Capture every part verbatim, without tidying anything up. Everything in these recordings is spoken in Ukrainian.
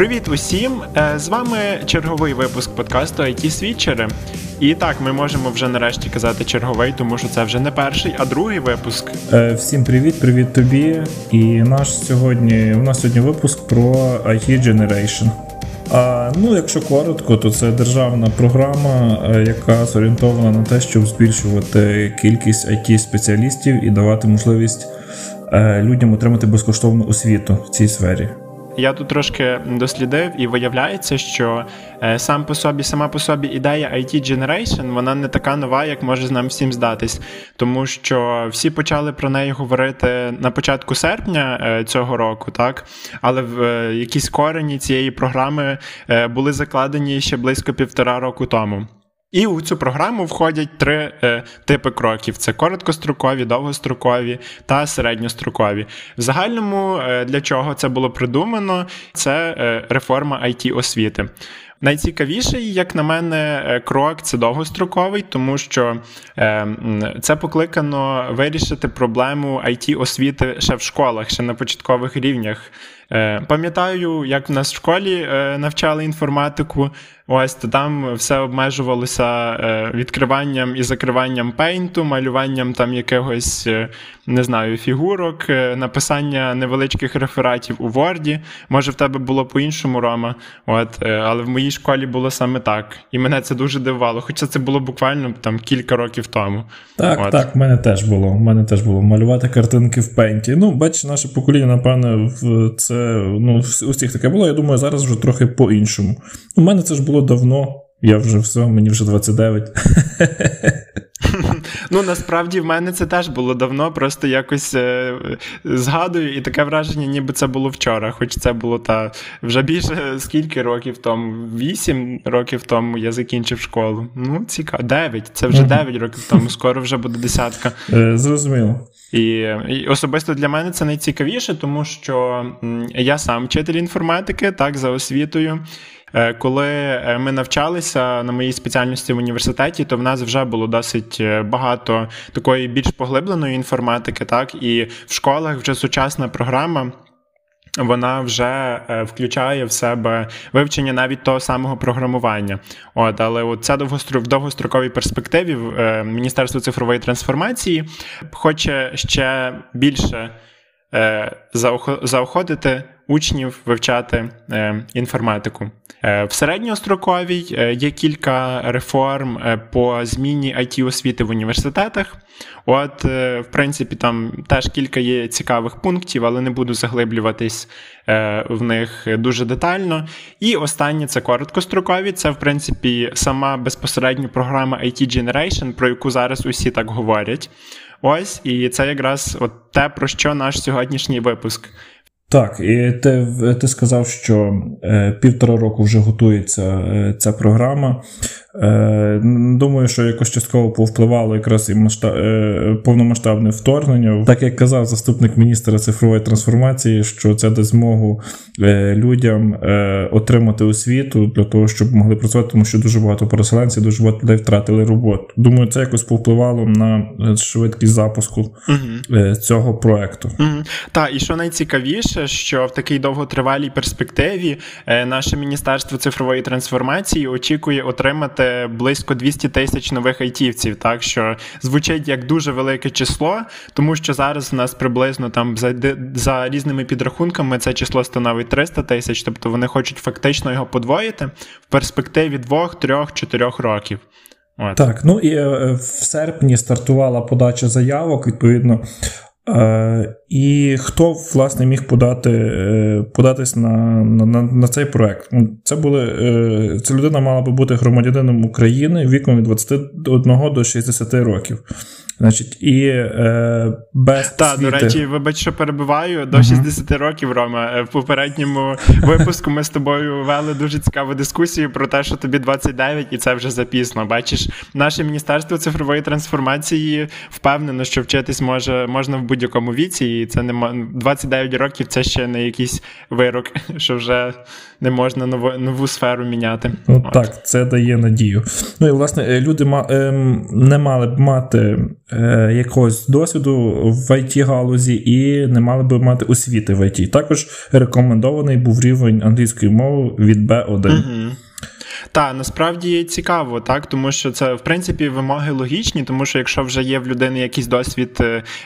Привіт усім! З вами черговий випуск подкасту ай ті Switchery. І так, ми можемо вже нарешті казати черговий, тому що це вже не перший, а другий випуск. Всім привіт, привіт тобі. І наш сьогодні, у нас сьогодні випуск про ай ті Generation. А, ну, якщо коротко, то це державна програма, яка зорієнтована на те, щоб збільшувати кількість ай ті-спеціалістів і давати можливість людям отримати безкоштовну освіту в цій сфері. Я тут трошки дослідив, і виявляється, що сам по собі, сама по собі ідея ай ті Generation, вона не така нова, як може нам всім здатись. Тому що всі почали про неї говорити на початку серпня цього року, так? Але в якісь корені цієї програми були закладені ще близько півтора року тому. І у цю програму входять три е, типи кроків. Це короткострокові, довгострокові та середньострокові. В загальному, е, для чого це було придумано, це е, реформа ай ті-освіти. Найцікавіший, як на мене, крок – це довгостроковий, тому що е, це покликано вирішити проблему ай ті-освіти ще в школах, ще на початкових рівнях. Е, пам'ятаю, як в нас в школі е, навчали інформатику, ось, то там все обмежувалося е, відкриванням і закриванням пейнту, малюванням там якихось, е, не знаю, фігурок, е, написання невеличких рефератів у Ворді. Може, в тебе було по-іншому, Рома, от, е, але в моїй в школі було саме так. І мене це дуже дивувало, хоча це було буквально там кілька років тому. Так, От. так, в мене теж було. В мене теж було малювати картинки в пейнті. Ну, бачиш, наше покоління, напевно, це, ну, у всіх таке було. Я думаю, зараз вже трохи по-іншому. У мене це ж було давно. Я вже все, мені вже двадцять дев'ять. Ну, насправді, в мене це теж було давно, просто якось е- згадую, і таке враження, ніби це було вчора, хоч це було та вже більше скільки років тому, вісім років тому я закінчив школу. Ну, цікаво, дев'ять, це вже дев'ять років тому, скоро вже буде десятка. Зрозуміло. І, і особисто для мене це найцікавіше, тому що я сам вчитель інформатики, так, за освітою. Коли ми навчалися на моїй спеціальності в університеті, то в нас вже було досить багато такої більш поглибленої інформатики, так, і в школах вже сучасна програма, вона вже включає в себе вивчення навіть того самого програмування. От, але от це в довгостроковій перспективі Міністерство цифрової трансформації хоче ще більше заохотити учнів вивчати е, інформатику. Е, в середньостроковій е, є кілька реформ е, по зміні ай ті-освіти в університетах. От, е, в принципі, там теж кілька є цікавих пунктів, але не буду заглиблюватись е, в них дуже детально. І останнє – це короткострокові. Це, в принципі, сама безпосередньо програма ай ті Generation, про яку зараз усі так говорять. Ось, і це якраз от те, про що наш сьогоднішній випуск. Так, і ти, ти сказав, що е, півтора року вже готується е, ця програма. Е, думаю, що якось частково повпливало якраз і масштаб, е, повномасштабне вторгнення. Так як казав заступник міністра цифрової трансформації, що це дасть змогу е, людям е, отримати освіту для того, щоб могли працювати, тому що дуже багато переселенців, дуже багато людей втратили роботу. Думаю, це якось повпливало на швидкість запуску угу. е, цього проекту. Угу. Так, і що найцікавіше, що в такій довготривалій перспективі наше Міністерство цифрової трансформації очікує отримати близько двісті тисяч нових айтівців, так що звучить як дуже велике число, тому що зараз у нас приблизно там за, за різними підрахунками це число становить триста тисяч, тобто вони хочуть фактично його подвоїти в перспективі двох, трьох, чотирьох років. От. Так, ну і в серпні стартувала подача заявок, відповідно. Е, і хто, власне, міг подати, е, податись на, на, на цей проект? Це були, е, ця людина мала би бути громадянином України віком від двадцяти одного до шістдесяти років. Значить, і е, без Та, освіти. До речі, вибач, що перебиваю, до uh-huh. шістдесяти років, Рома. В попередньому випуску ми з тобою вели дуже цікаву дискусію про те, що тобі двадцять дев'ять, і це вже запізно. Бачиш, наше Міністерство цифрової трансформації впевнено, що вчитись може, можна в будь-якому віці, і це не, двадцять дев'ять років – це ще не якийсь вирок, що вже не можна нову, нову сферу міняти. Ну, так, це дає надію. Ну і, власне, люди ма, е, не мали б мати якогось досвіду в ай ті-галузі і не мали би мати освіти в ай ті. Також рекомендований був рівень англійської мови від бі один. Угу. Так, насправді цікаво, так, тому що це, в принципі, вимоги логічні, тому що якщо вже є в людини якийсь досвід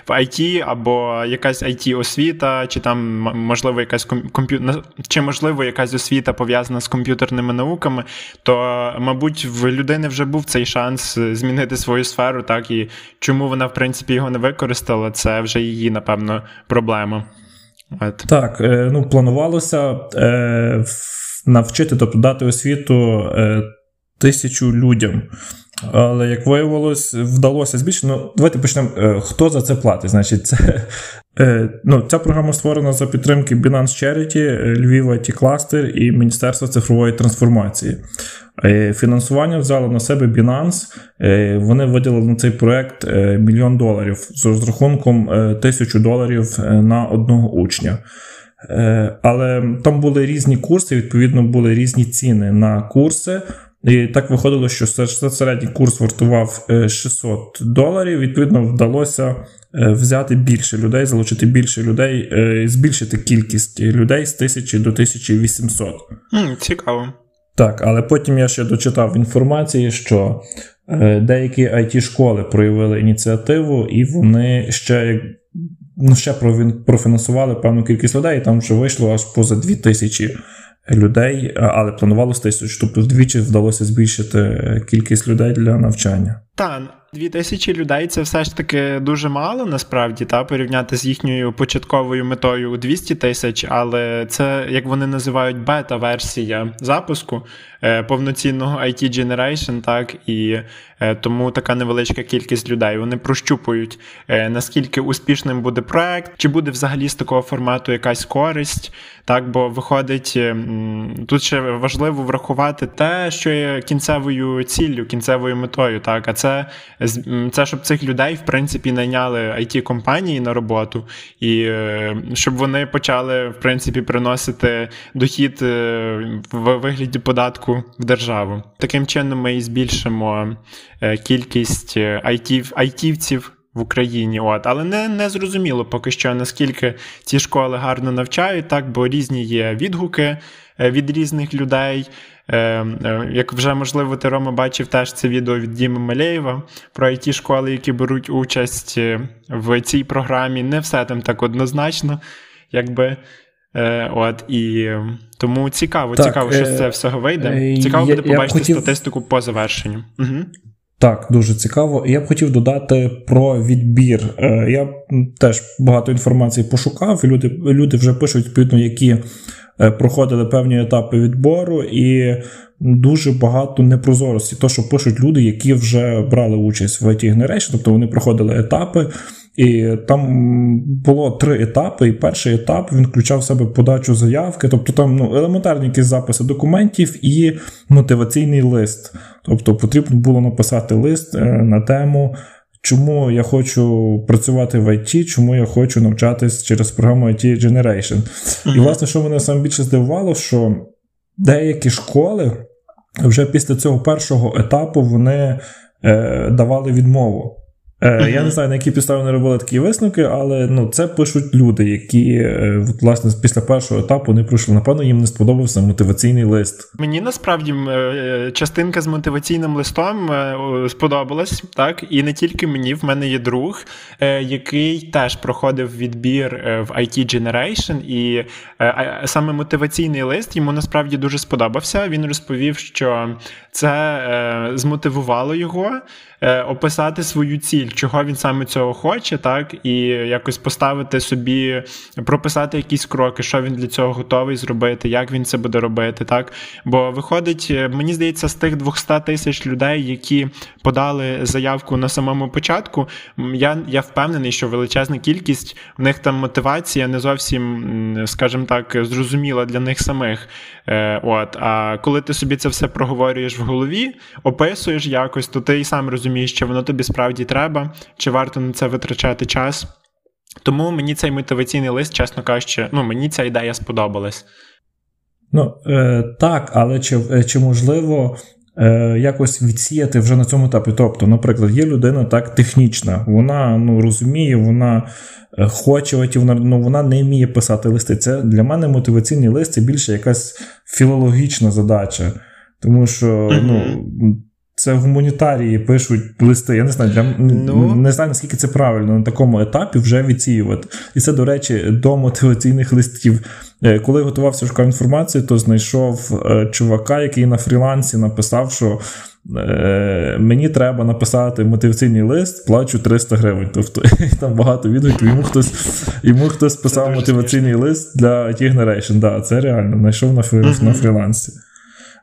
в ай ті або якась ай ті-освіта, чи там, можливо, якась комп'ю... чи, можливо, якась освіта пов'язана з комп'ютерними науками, то, мабуть, в людини вже був цей шанс змінити свою сферу, так, і чому вона, в принципі, його не використала, це вже її, напевно, проблема. От. Так, ну, планувалося в навчити, тобто дати освіту е, тисячу людям. Але, як виявилось, вдалося збільшити. Ну, давайте почнемо, е, хто за це платить. Значить, це, е, ну, ця програма створена за підтримки Binance Charity, Львів ай ті Cluster і Міністерства цифрової трансформації. Е, фінансування взяла на себе Binance. Е, вони виділили на цей проект е, мільйон доларів з розрахунком е, тисячу доларів на одного учня. Але там були різні курси, відповідно були різні ціни на курси, і так виходило, що середній курс вартував шістсот доларів, відповідно вдалося взяти більше людей, залучити більше людей, збільшити кількість людей з тисячі до тисячі вісімсот. Mm, цікаво. Так, але потім я ще дочитав інформації, що деякі ай ті-школи проявили ініціативу, і вони ще... Ну, ще профінансували певну кількість людей, там вже вийшло аж поза дві тисячі людей, але планувалося тисячу, тобто вдвічі вдалося збільшити кількість людей для навчання. Так, дві тисячі людей – це все ж таки дуже мало, насправді, та, порівняти з їхньою початковою метою у двісті тисяч, але це, як вони називають, бета-версія запуску повноцінного ай ті Generation, так, і тому така невеличка кількість людей. Вони прощупують, наскільки успішним буде проект, чи буде взагалі з такого формату якась користь, так, бо виходить, тут ще важливо врахувати те, що є кінцевою ціллю, кінцевою метою, так, а це, це щоб цих людей, в принципі, найняли ай ті-компанії на роботу, і щоб вони почали, в принципі, приносити дохід в вигляді податку в державу. Таким чином ми і збільшимо кількість ай ті-вців в Україні. От. Але не, не зрозуміло поки що, наскільки ці школи гарно навчають, так, бо різні є відгуки від різних людей. Як вже, можливо, ти, Рома, бачив теж це відео від Діми Малєєва про ай ті-школи, які беруть участь в цій програмі. Не все там так однозначно, якби. От, і тому цікаво, так, цікаво, що з е- це всього вийде. Цікаво я, буде побачити хотів... статистику по завершенню. Угу. Так, дуже цікаво. Я б хотів додати про відбір. Я теж багато інформації пошукав, і люди, люди вже пишуть, відповідно, які проходили певні етапи відбору, і дуже багато непрозорості. То, що пишуть люди, які вже брали участь в ай ті Generation, тобто вони проходили етапи, і там було три етапи, і перший етап, він включав в себе подачу заявки, тобто там ну, елементарні якісь записи документів і мотиваційний лист. Тобто потрібно було написати лист на тему, чому я хочу працювати в ай ті, чому я хочу навчатись через програму ай ті Generation. Mm-hmm. І, власне, що мене найбільше здивувало, що деякі школи вже після цього першого етапу вони е, давали відмову. Mm-hmm. Я не знаю, на які підстави вони робили такі висновки, але ну, це пишуть люди, які, власне, після першого етапу не пройшли. Напевно, їм не сподобався мотиваційний лист. Мені, насправді, частинка з мотиваційним листом сподобалась, так? І не тільки мені, в мене є друг, який теж проходив відбір в ай ті Generation, і саме мотиваційний лист йому, насправді, дуже сподобався. Він розповів, що це змотивувало його описати свою ціль, чого він саме цього хоче, так, і якось поставити собі, прописати якісь кроки, що він для цього готовий зробити, як він це буде робити, так, бо виходить, мені здається, з тих двісті тисяч людей, які подали заявку на самому початку, я, я впевнений, що величезна кількість, в них там мотивація не зовсім, скажімо так, зрозуміла для них самих, от, а коли ти собі це все проговорюєш в голові, описуєш якось, то ти і сам розумієш, що воно тобі справді треба, чи варто на це витрачати час. Тому мені цей мотиваційний лист, чесно кажучи, ну, мені ця ідея сподобалась. Ну, е, так, але чи, чи можливо е, якось відсіяти вже на цьому етапі. Тобто, наприклад, є людина так технічна, вона ну, розуміє, вона хоче, вона, ну, вона не вміє писати листи. Це для мене мотиваційний лист – це більше якась філологічна задача. Тому що, ну, це гуманітарії пишуть листи. Я не знаю, для, ну. не знаю, наскільки це правильно на такому етапі вже відсіювати. І це, до речі, до мотиваційних листів. Коли готувався, шукав інформацію, то знайшов чувака, який на фрілансі написав, що мені треба написати мотиваційний лист, плачу триста гривень. Тобто там багато відгуків, йому хтось, йому хтось писав мотиваційний смішно. лист для ай ті Generation. Да, це реально, знайшов на, фрі, uh-huh. на фрілансі.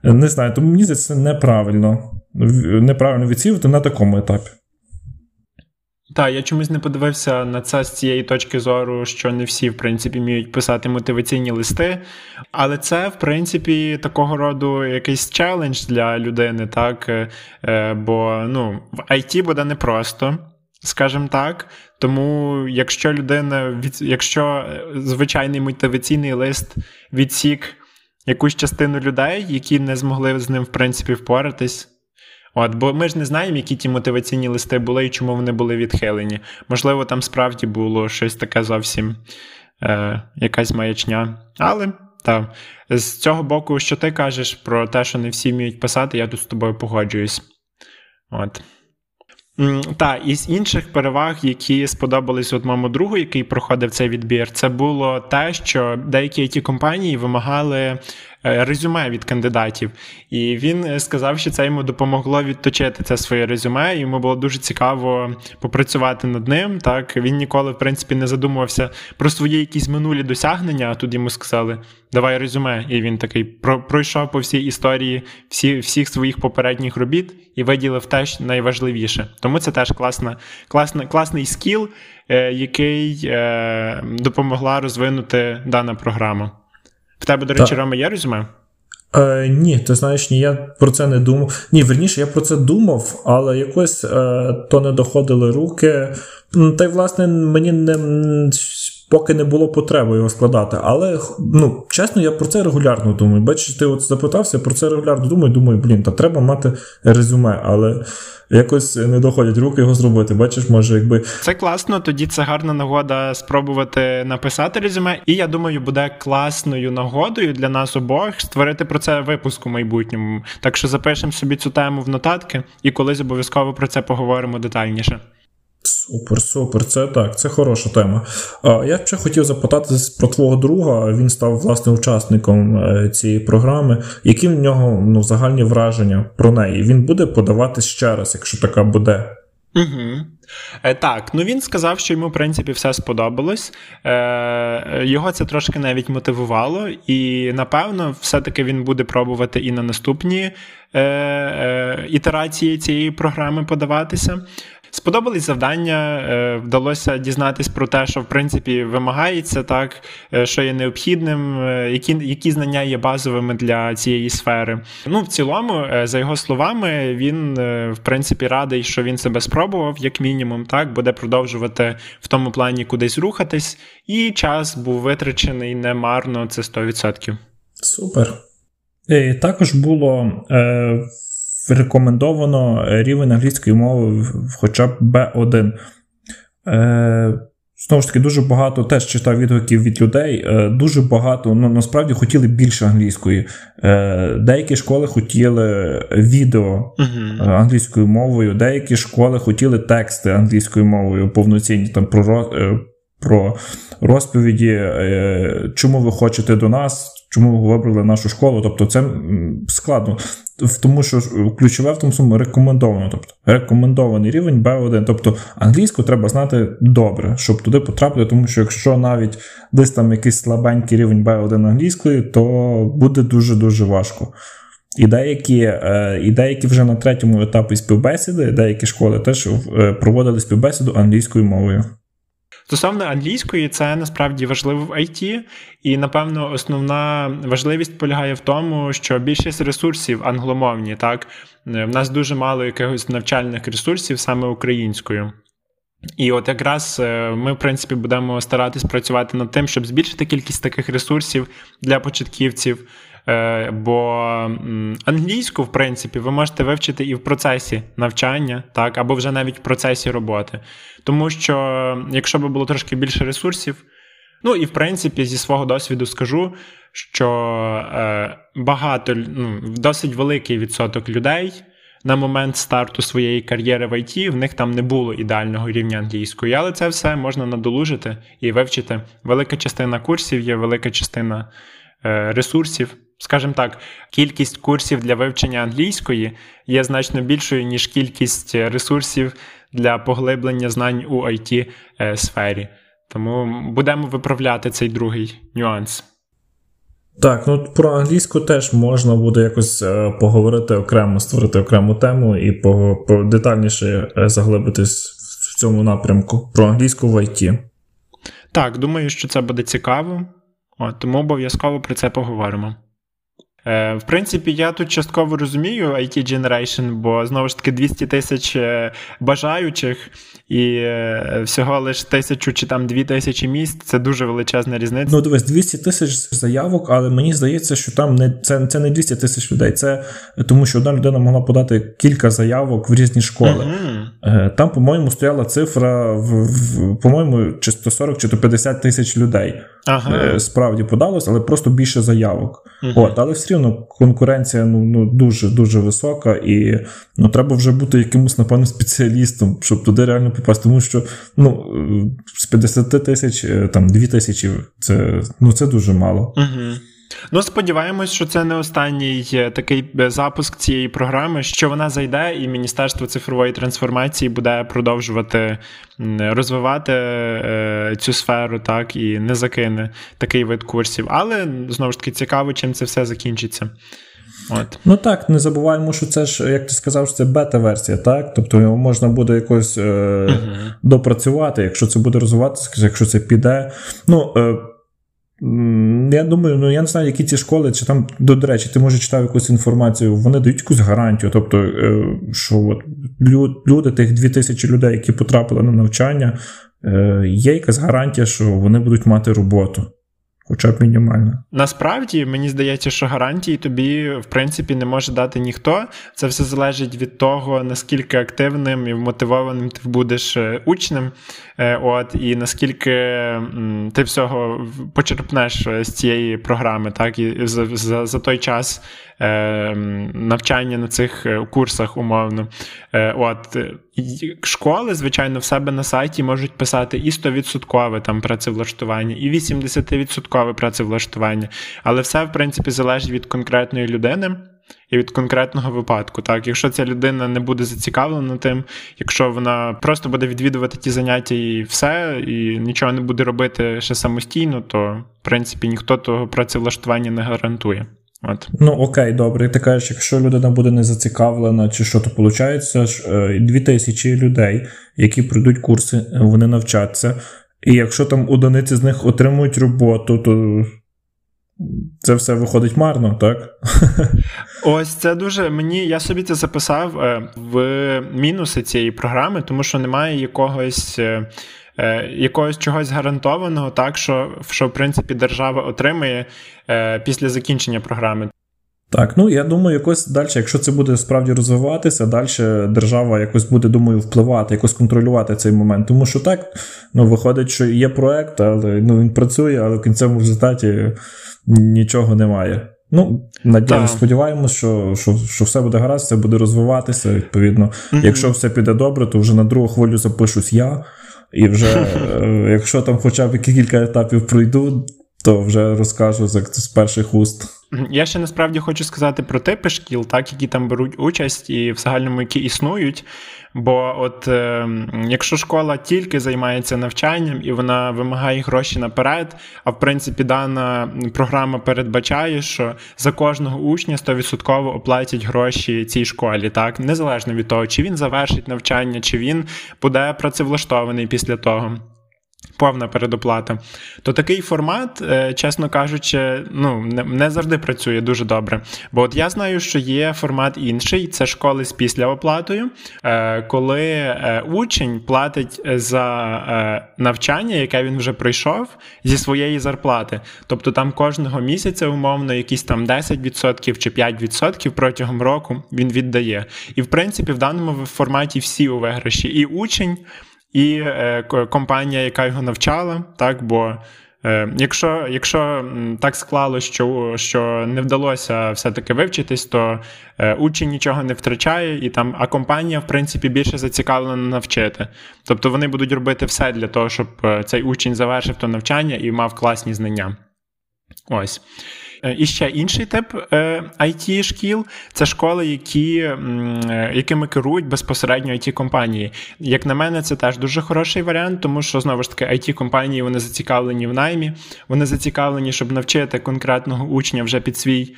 Не знаю, тому мені здається, це неправильно. Неправильно відсіювати на такому етапі. Так, я чомусь не подивився на це з цієї точки зору, що не всі, в принципі, вміють писати мотиваційні листи, але це, в принципі, такого роду якийсь челендж для людини, так? Бо, ну, в ай ті буде непросто, скажімо так, тому якщо людина, якщо звичайний мотиваційний лист відсік якусь частину людей, які не змогли з ним, в принципі, впоратись. От, бо ми ж не знаємо, які ті мотиваційні листи були і чому вони були відхилені. Можливо, там справді було щось таке зовсім, е, якась маячня. Але, та, з цього боку, що ти кажеш про те, що не всі вміють писати, я тут з тобою погоджуюсь. От. Та, із інших переваг, які сподобались от моєму другу, який проходив цей відбір, це було те, що деякі ай ті-компанії вимагали резюме від кандидатів. І він сказав, що це йому допомогло відточити це своє резюме, йому було дуже цікаво попрацювати над ним. Так, він ніколи, в принципі, не задумувався про свої якісь минулі досягнення, а тут йому сказали, давай резюме. І він такий пройшов по всій історії всі, всіх своїх попередніх робіт і виділив те найважливіше. Тому це теж класна, класна, класний скіл, який допомогла розвинути дана програма. В тебе, до речі, так. Рома, є резюме? Е, ні, ти знаєш, ні, я про це не думав. Ні, верніше, я про це думав, але якось е, то не доходили руки. Та й, власне, мені не, поки не було потреби його складати. Але, ну, чесно, я про це регулярно думаю. Бачиш, ти от запитався, про це регулярно думаю, думаю, блін, та треба мати резюме, але якось не доходять руки його зробити. Бачиш, може, якби... Це класно, тоді це гарна нагода спробувати написати резюме. І, я думаю, буде класною нагодою для нас обох створити про це випуск у майбутньому. Так що запишемо собі цю тему в нотатки і колись обов'язково про це поговоримо детальніше. Супер, супер, це так, це хороша тема. Я ще хотів запитати про твого друга, він став, власне, учасником цієї програми. Які в нього, ну, загальні враження про неї? Він буде подаватись ще раз, якщо така буде? Угу. Так, ну він сказав, що йому, в принципі, все сподобалось, е, його це трошки навіть мотивувало, і, напевно, все-таки він буде пробувати і на наступні е, е, ітерації цієї програми подаватися. Сподобались завдання, вдалося дізнатись про те, що, в принципі, вимагається, так, що є необхідним, які, які знання є базовими для цієї сфери. Ну, в цілому, за його словами, він, в принципі, радий, що він себе спробував, як мінімум, так, буде продовжувати в тому плані кудись рухатись, і час був витрачений немарно, це сто відсотків. Супер. І також було... Е... рекомендовано рівень англійської мови хоча б бі один. Е, знову ж таки, дуже багато, теж читав відгуків від людей, е, дуже багато, ну, насправді, хотіли більше англійської. Е, деякі школи хотіли відео uh-huh. англійською мовою, деякі школи хотіли тексти англійською мовою повноцінні, там, про, е, про розповіді, е, чому ви хочете до нас, чому ви вибрали нашу школу, тобто це складно. Тому що ключове в тому суму рекомендовано, тобто рекомендований рівень бі один, тобто англійську треба знати добре, щоб туди потрапити, тому що якщо навіть десь там якийсь слабенький рівень бі один англійської, то буде дуже-дуже важко. І деякі, і деякі вже на третьому етапі співбесіди, деякі школи теж проводили співбесіду англійською мовою. Стосовно англійської, це насправді важливо в ай ті, і, напевно, основна важливість полягає в тому, що більшість ресурсів англомовні, так? В нас дуже мало якихось навчальних ресурсів саме українською. І от якраз ми, в принципі, будемо старатись працювати над тим, щоб збільшити кількість таких ресурсів для початківців, бо англійську, в принципі, ви можете вивчити і в процесі навчання, так, або вже навіть в процесі роботи. Тому що, якщо б було трошки більше ресурсів, ну і, в принципі, зі свого досвіду скажу, що багато, ну, досить великий відсоток людей на момент старту своєї кар'єри в ай ті, в них там не було ідеального рівня англійської, але це все можна надолужити і вивчити. Велика частина курсів є, велика частина ресурсів. Скажімо так, кількість курсів для вивчення англійської є значно більшою, ніж кількість ресурсів для поглиблення знань у ай ті-сфері. Тому будемо виправляти цей другий нюанс. Так, ну про англійську теж можна буде якось поговорити окремо, створити окрему тему і по, по детальніше заглибитись в цьому напрямку. Про англійську в ай ті. Так, думаю, що це буде цікаво, от, тому обов'язково про це поговоримо. Е, в принципі, я тут частково розумію ай ті Generation, бо, знову ж таки, двісті тисяч бажаючих і всього лише тисячу чи там дві тисячі місць, це дуже величезна різниця. Ну, дивись, двісті тисяч заявок, але мені здається, що там не, це, це не двісті тисяч людей, це тому що одна людина могла подати кілька заявок в різні школи. Uh-huh. Там, по-моєму, стояла цифра, в, в, по-моєму, чи сто сорок, чи сто п'ятдесят тисяч людей. Ага. Справді подалось, але просто більше заявок. Uh-huh. От, але все рівно конкуренція ну, ну, дуже-дуже висока і ну, треба вже бути якимось, напевно, спеціалістом, щоб туди реально попасти. Тому що ну, з п'ятдесят тисяч, там, дві тисячі, це, ну, це дуже мало. Uh-huh. Ну, сподіваємось, що це не останній такий запуск цієї програми, що вона зайде і Міністерство цифрової трансформації буде продовжувати розвивати цю сферу, так, і не закине такий вид курсів. Але, знову ж таки, цікаво, чим це все закінчиться. От. Ну так, не забуваємо, що це ж, як ти сказав, що це бета-версія, так? Тобто його можна буде якось е- uh-huh. допрацювати, якщо це буде розвиватися, якщо це піде. Ну, е- я думаю, ну я не знаю, які ці школи, чи там, до, до речі, ти може читав якусь інформацію, вони дають якусь гарантію, тобто, що от, люди, тих дві тисячі людей, які потрапили на навчання, є якась гарантія, що вони будуть мати роботу, хоча б мінімально. Насправді, мені здається, що гарантії тобі, в принципі, не може дати ніхто. Це все залежить від того, наскільки активним і вмотивованим ти будеш учнем, от, і наскільки ти всього почерпнеш з цієї програми, так, і за, за, за той час навчання на цих курсах, умовно. От, школи, звичайно, в себе на сайті можуть писати і сто відсотків там працевлаштування, і вісімдесят відсотків працевлаштування, але все, в принципі, залежить від конкретної людини і від конкретного випадку. Так, якщо ця людина не буде зацікавлена тим, якщо вона просто буде відвідувати ті заняття і все, і нічого не буде робити ще самостійно, то, в принципі, ніхто того працевлаштування не гарантує. От. Ну окей, добре, ти кажеш, якщо людина буде не зацікавлена, чи що, то виходить, дві тисячі людей, які пройдуть курси, вони навчаться, і якщо там одиниці з них отримують роботу, то це все виходить марно, так? Ось це дуже, мені, я собі це записав в мінуси цієї програми, тому що немає якогось... якогось чогось гарантованого, так, що, що, в принципі, держава отримає е, після закінчення програми. Так, ну, я думаю, якось далі, якщо це буде справді розвиватися, далі держава якось буде, думаю, впливати, якось контролювати цей момент. Тому що так, ну, виходить, що є проект, але ну, він працює, але в кінцевому результаті нічого немає. Ну, надіюсь, сподіваємось, що, що, що все буде гаразд, все буде розвиватися, відповідно. Mm-hmm. Якщо все піде добре, то вже на другу хвилю запишусь я. І вже, якщо там хоча б кілька етапів пройду, то вже розкажу з перших уст. Я ще насправді хочу сказати про типи шкіл, так, які там беруть участь і в загальному, які існують. Бо от е, якщо школа тільки займається навчанням і вона вимагає гроші наперед, а в принципі дана програма передбачає, що за кожного учня сто відсотків оплатять гроші цій школі, так, незалежно від того, чи він завершить навчання, чи він буде працевлаштований після того. повна передоплата. То такий формат, чесно кажучи, ну, не завжди працює дуже добре. Бо от я знаю, що є формат інший, це школи з післяоплатою, коли учень платить за навчання, яке він вже пройшов, зі своєї зарплати. Тобто там кожного місяця, умовно, якісь там десять відсотків чи п'ять відсотків протягом року він віддає. І, в принципі, в даному форматі всі у виграші. І учень, і е, компанія, яка його навчала, так, бо е, якщо, якщо так склало, що, що не вдалося все-таки вивчитись, то е, учень нічого не втрачає, і там, а компанія, в принципі, більше зацікавлена навчити. Тобто вони будуть робити все для того, щоб цей учень завершив то навчання і мав класні знання. Ось. І ще інший тип ай ті-шкіл – це школи, які, якими керують безпосередньо ай ті-компанії. Як на мене, це теж дуже хороший варіант, тому що, знову ж таки, ай ті-компанії, вони зацікавлені в наймі, вони зацікавлені, щоб навчити конкретного учня вже під свій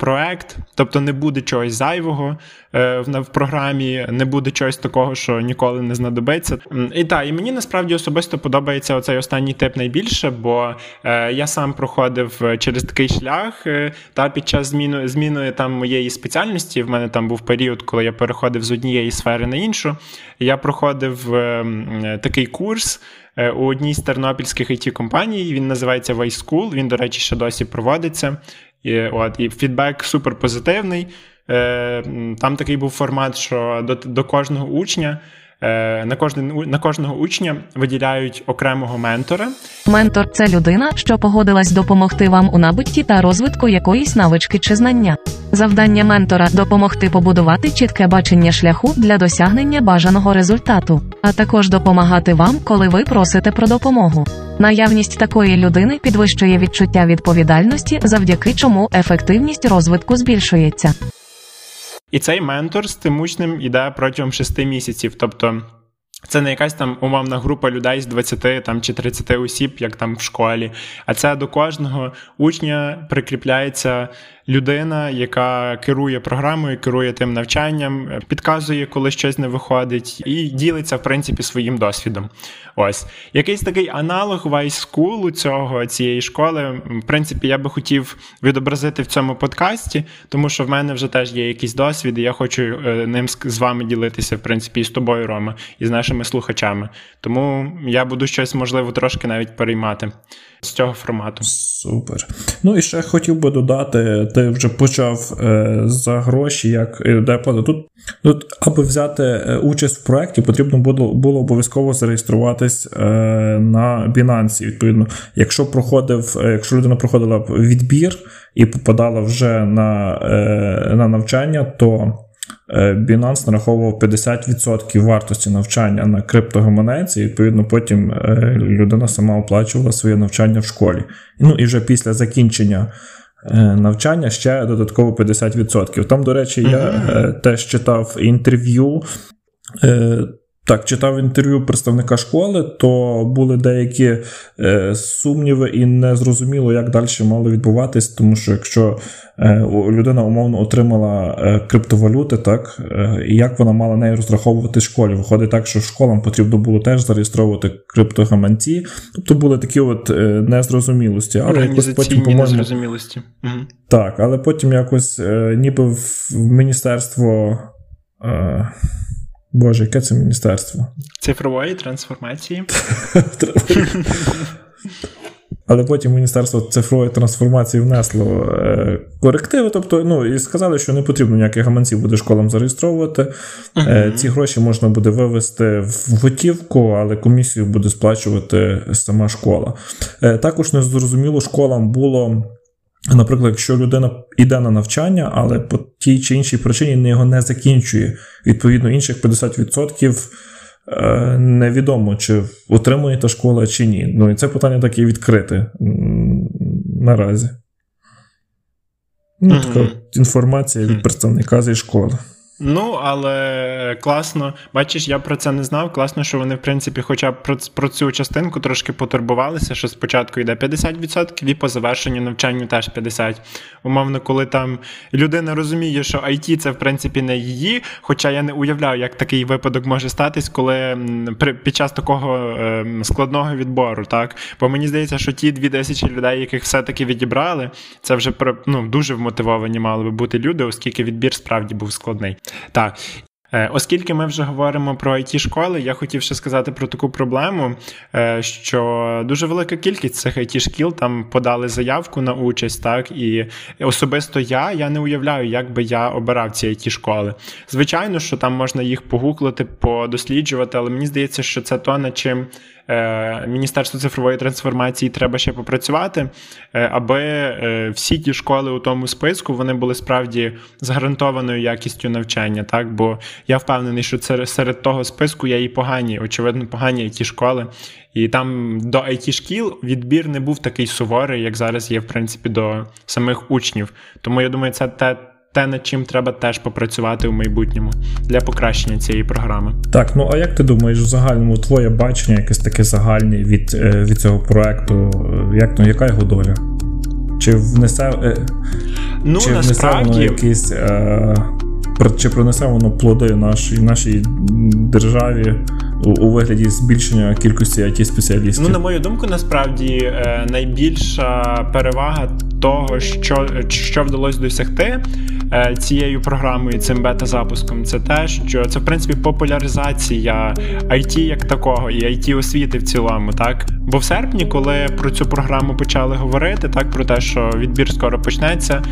проект, тобто не буде чогось зайвого в програмі, не буде чогось такого, що ніколи не знадобиться. І так, і мені насправді особисто подобається оцей останній тип найбільше, бо я сам проходив через такий шлях, та під час зміни, зміни там моєї спеціальності, в мене там був період, коли я переходив з однієї сфери на іншу, я проходив такий курс у одній з тернопільських ай ті-компаній, він називається Wise School, він, до речі, ще досі проводиться. І, от, і фідбек суперпозитивний. Е, там такий був формат, що до, до кожного учня, е, на, кожен, на кожного учня виділяють окремого ментора. Ментор – це людина, що погодилась допомогти вам у набутті та розвитку якоїсь навички чи знання. Завдання ментора – допомогти побудувати чітке бачення шляху для досягнення бажаного результату, а також допомагати вам, коли ви просите про допомогу. Наявність такої людини підвищує відчуття відповідальності, завдяки чому ефективність розвитку збільшується. І цей ментор з тим учнем йде протягом шести місяців, тобто це не якась там умовна група людей з двадцяти там, чи тридцяти осіб, як там в школі, а це до кожного учня прикріпляється людина, яка керує програмою, керує тим навчанням, підказує, коли щось не виходить, і ділиться, в принципі, своїм досвідом. Ось. Якийсь такий аналог Wise School цього, цієї школи, в принципі, я би хотів відобразити в цьому подкасті, тому що в мене вже теж є якийсь досвід, і я хочу ним з вами ділитися, в принципі, і з тобою, Рома, і з нашими слухачами. Тому я буду щось, можливо, трошки навіть переймати з цього формату. Супер. Ну і ще хотів би додати, ти вже почав е, за гроші, як де плата. Тут, тут, аби взяти участь в проєкті, потрібно було, було обов'язково зареєструватись е, на Binance. Відповідно, якщо проходив, якщо людина проходила відбір і попадала вже на, е, на навчання, то Binance нараховував п'ятдесят відсотків вартості навчання на криптогаманець, і, відповідно, потім людина сама оплачувала своє навчання в школі. Ну, і вже після закінчення навчання ще додатково п'ятдесят відсотків. Там, до речі, я mm-hmm. теж читав інтерв'ю, так, читав інтерв'ю представника школи, то були деякі сумніви і незрозуміло, як далі мало відбуватись, тому що якщо людина умовно отримала криптовалюти, так, і як вона мала нею розраховувати в школі. Виходить так, що школам потрібно було теж зареєстровувати криптогаманці. Тобто були такі от незрозумілості. Але організаційні потім, незрозумілості. Угу. Так, але потім якось ніби в міністерство... Боже, яке це міністерство? Цифрової трансформації. Але потім Міністерство цифрової трансформації внесло е, корективи, тобто, ну, і сказали, що не потрібно ніяких гаманців буде школам зареєстровувати. Е, ці гроші можна буде вивести в готівку, але комісію буде сплачувати сама школа. Е, також незрозуміло школам було, наприклад, якщо людина йде на навчання, але по тій чи іншій причині його не закінчує. Відповідно, інших п'ятдесят відсотків невідомо, чи отримує та школа, чи ні. Ну і це питання таке відкрите наразі. Ну, така інформація від представника зі школи. Ну, але класно. Бачиш, я про це не знав. Класно, що вони, в принципі, хоча б про, про цю частинку трошки потурбувалися, що спочатку йде п'ятдесят відсотків і по завершенню навчання теж п'ятдесят відсотків. Умовно, коли там людина розуміє, що ай ті – це, в принципі, не її, хоча я не уявляю, як такий випадок може статись, коли при, під час такого складного відбору, так? Бо мені здається, що ті дві тисячі людей, яких все-таки відібрали, це вже, ну, дуже вмотивовані мали би бути люди, оскільки відбір справді був складний. Так, оскільки ми вже говоримо про ай ті-школи, я хотів ще сказати про таку проблему, що дуже велика кількість цих ай ті-шкіл там подали заявку на участь, так, і особисто я, я не уявляю, як би я обирав ці ай ті-школи. Звичайно, що там можна їх погуглити, подосліджувати, але мені здається, що це то, над чим Міністерству цифрової трансформації треба ще попрацювати, аби всі ті школи у тому списку, вони були справді з гарантованою якістю навчання, так? Бо я впевнений, що серед того списку є і погані, очевидно, погані ай ті школи, і там до ай ті-шкіл відбір не був такий суворий, як зараз є, в принципі, до самих учнів. Тому, я думаю, це те, те, над чим треба теж попрацювати у майбутньому для покращення цієї програми. Так, ну а як ти думаєш, в загальному твоє бачення якесь таке загальне від, від цього проекту? Як, ну, яка його доля? Чи внесе, ну, чи насправді... внесе воно якісь, е, чи принесе воно плоди нашій, нашій державі у, у вигляді збільшення кількості ай ті-спеціалістів? Ну, на мою думку, насправді найбільша перевага того, що, що вдалося досягти цією програмою, цим бета-запуском, це те, що це, в принципі, популяризація ай ті як такого і ай ті-освіти в цілому, так? Бо в серпні, коли про цю програму почали говорити, так, про те, що відбір скоро почнеться,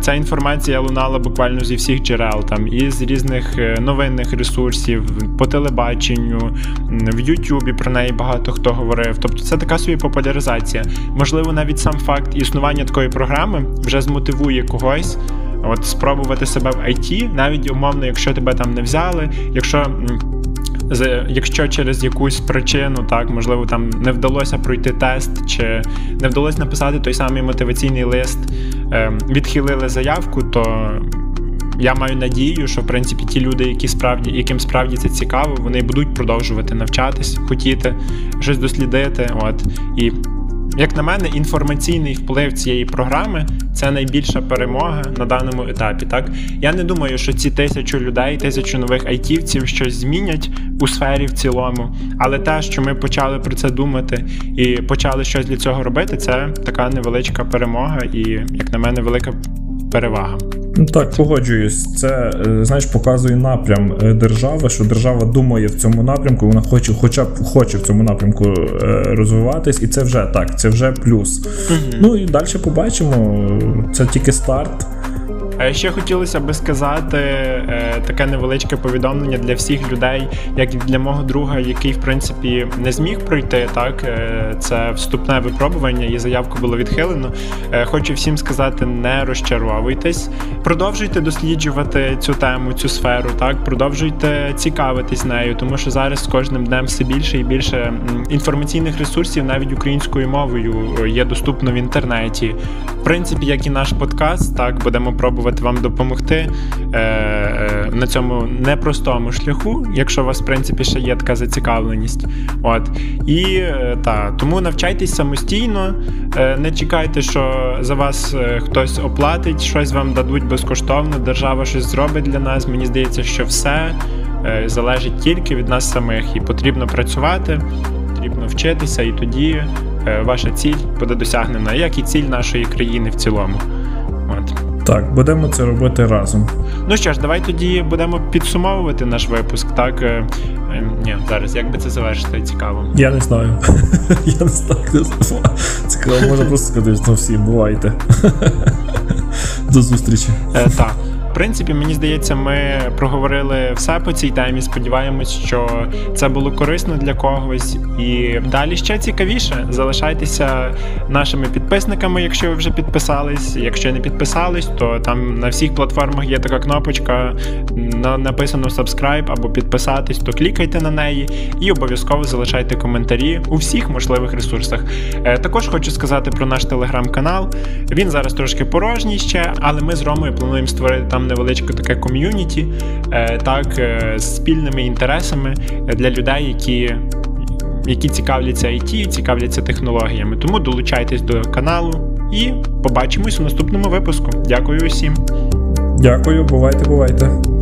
ця інформація лунала буквально зі всіх джерел, там, і з різних новинних ресурсів, по телебаченню, в Ютубі про неї багато хто говорив. Тобто це така собі популяризація. Можливо, навіть сам факт існування такої програми вже змотивує когось от спробувати себе в ай ті, навіть умовно, якщо тебе там не взяли, якщо, якщо через якусь причину, так, можливо, там не вдалося пройти тест, чи не вдалося написати той самий мотиваційний лист, відхилили заявку, то я маю надію, що, в принципі, ті люди, які справді, яким справді це цікаво, вони будуть продовжувати навчатись, хотіти щось дослідити, от, і... Як на мене, інформаційний вплив цієї програми – це найбільша перемога на даному етапі, так? Я не думаю, що ці тисячу людей, тисячу нових айтівців щось змінять у сфері в цілому, але те, що ми почали про це думати і почали щось для цього робити – це така невеличка перемога і, як на мене, велика перевага. Ну так, погоджуюсь. Це, знаєш, показує напрям держави, що держава думає в цьому напрямку, вона хоче, хоча б хоче в цьому напрямку розвиватись, і це вже так, це вже плюс. Mm-hmm. Ну і далі побачимо, це тільки старт. Ще хотілося би сказати таке невеличке повідомлення для всіх людей, як і для мого друга, який, в принципі, не зміг пройти, так, це вступне випробування, і заявку було відхилено. Хочу всім сказати, не розчаровуйтесь, продовжуйте досліджувати цю тему, цю сферу, так, продовжуйте цікавитись нею, тому що зараз з кожним днем все більше і більше інформаційних ресурсів навіть українською мовою є доступно в інтернеті. В принципі, як і наш подкаст, так, будемо пробувати вам допомогти е, на цьому непростому шляху, якщо у вас, в принципі, ще є така зацікавленість. От. І е, та, тому навчайтесь самостійно, е, не чекайте, що за вас е, хтось оплатить, щось вам дадуть безкоштовно, держава щось зробить для нас. Мені здається, що все е, залежить тільки від нас самих, і потрібно працювати, потрібно вчитися, і тоді е, ваша ціль буде досягнена, як і ціль нашої країни в цілому. От. Так, будемо це робити разом. Ну що ж, давай тоді будемо підсумовувати наш випуск, так? Е, е, ні, зараз, як би це завершити, цікаво. Я не знаю. Я не знаю. Цікаво, можна просто сказати, що всім, бувайте. До зустрічі. Е, так. В принципі, мені здається, ми проговорили все по цій темі, сподіваємось, що це було корисно для когось. І далі ще цікавіше. Залишайтеся нашими підписниками, якщо ви вже підписались. Якщо не підписались, то там на всіх платформах є така кнопочка, написано subscribe або підписатись, то клікайте на неї і обов'язково залишайте коментарі у всіх можливих ресурсах. Також хочу сказати про наш телеграм-канал. Він зараз трошки порожній ще, але ми з Ромою плануємо створити там там невеличке таке ком'юніті, так, з спільними інтересами для людей, які, які цікавляться ай ті, цікавляться технологіями. Тому долучайтесь до каналу і побачимось у наступному випуску. Дякую усім. Дякую, бувайте, бувайте.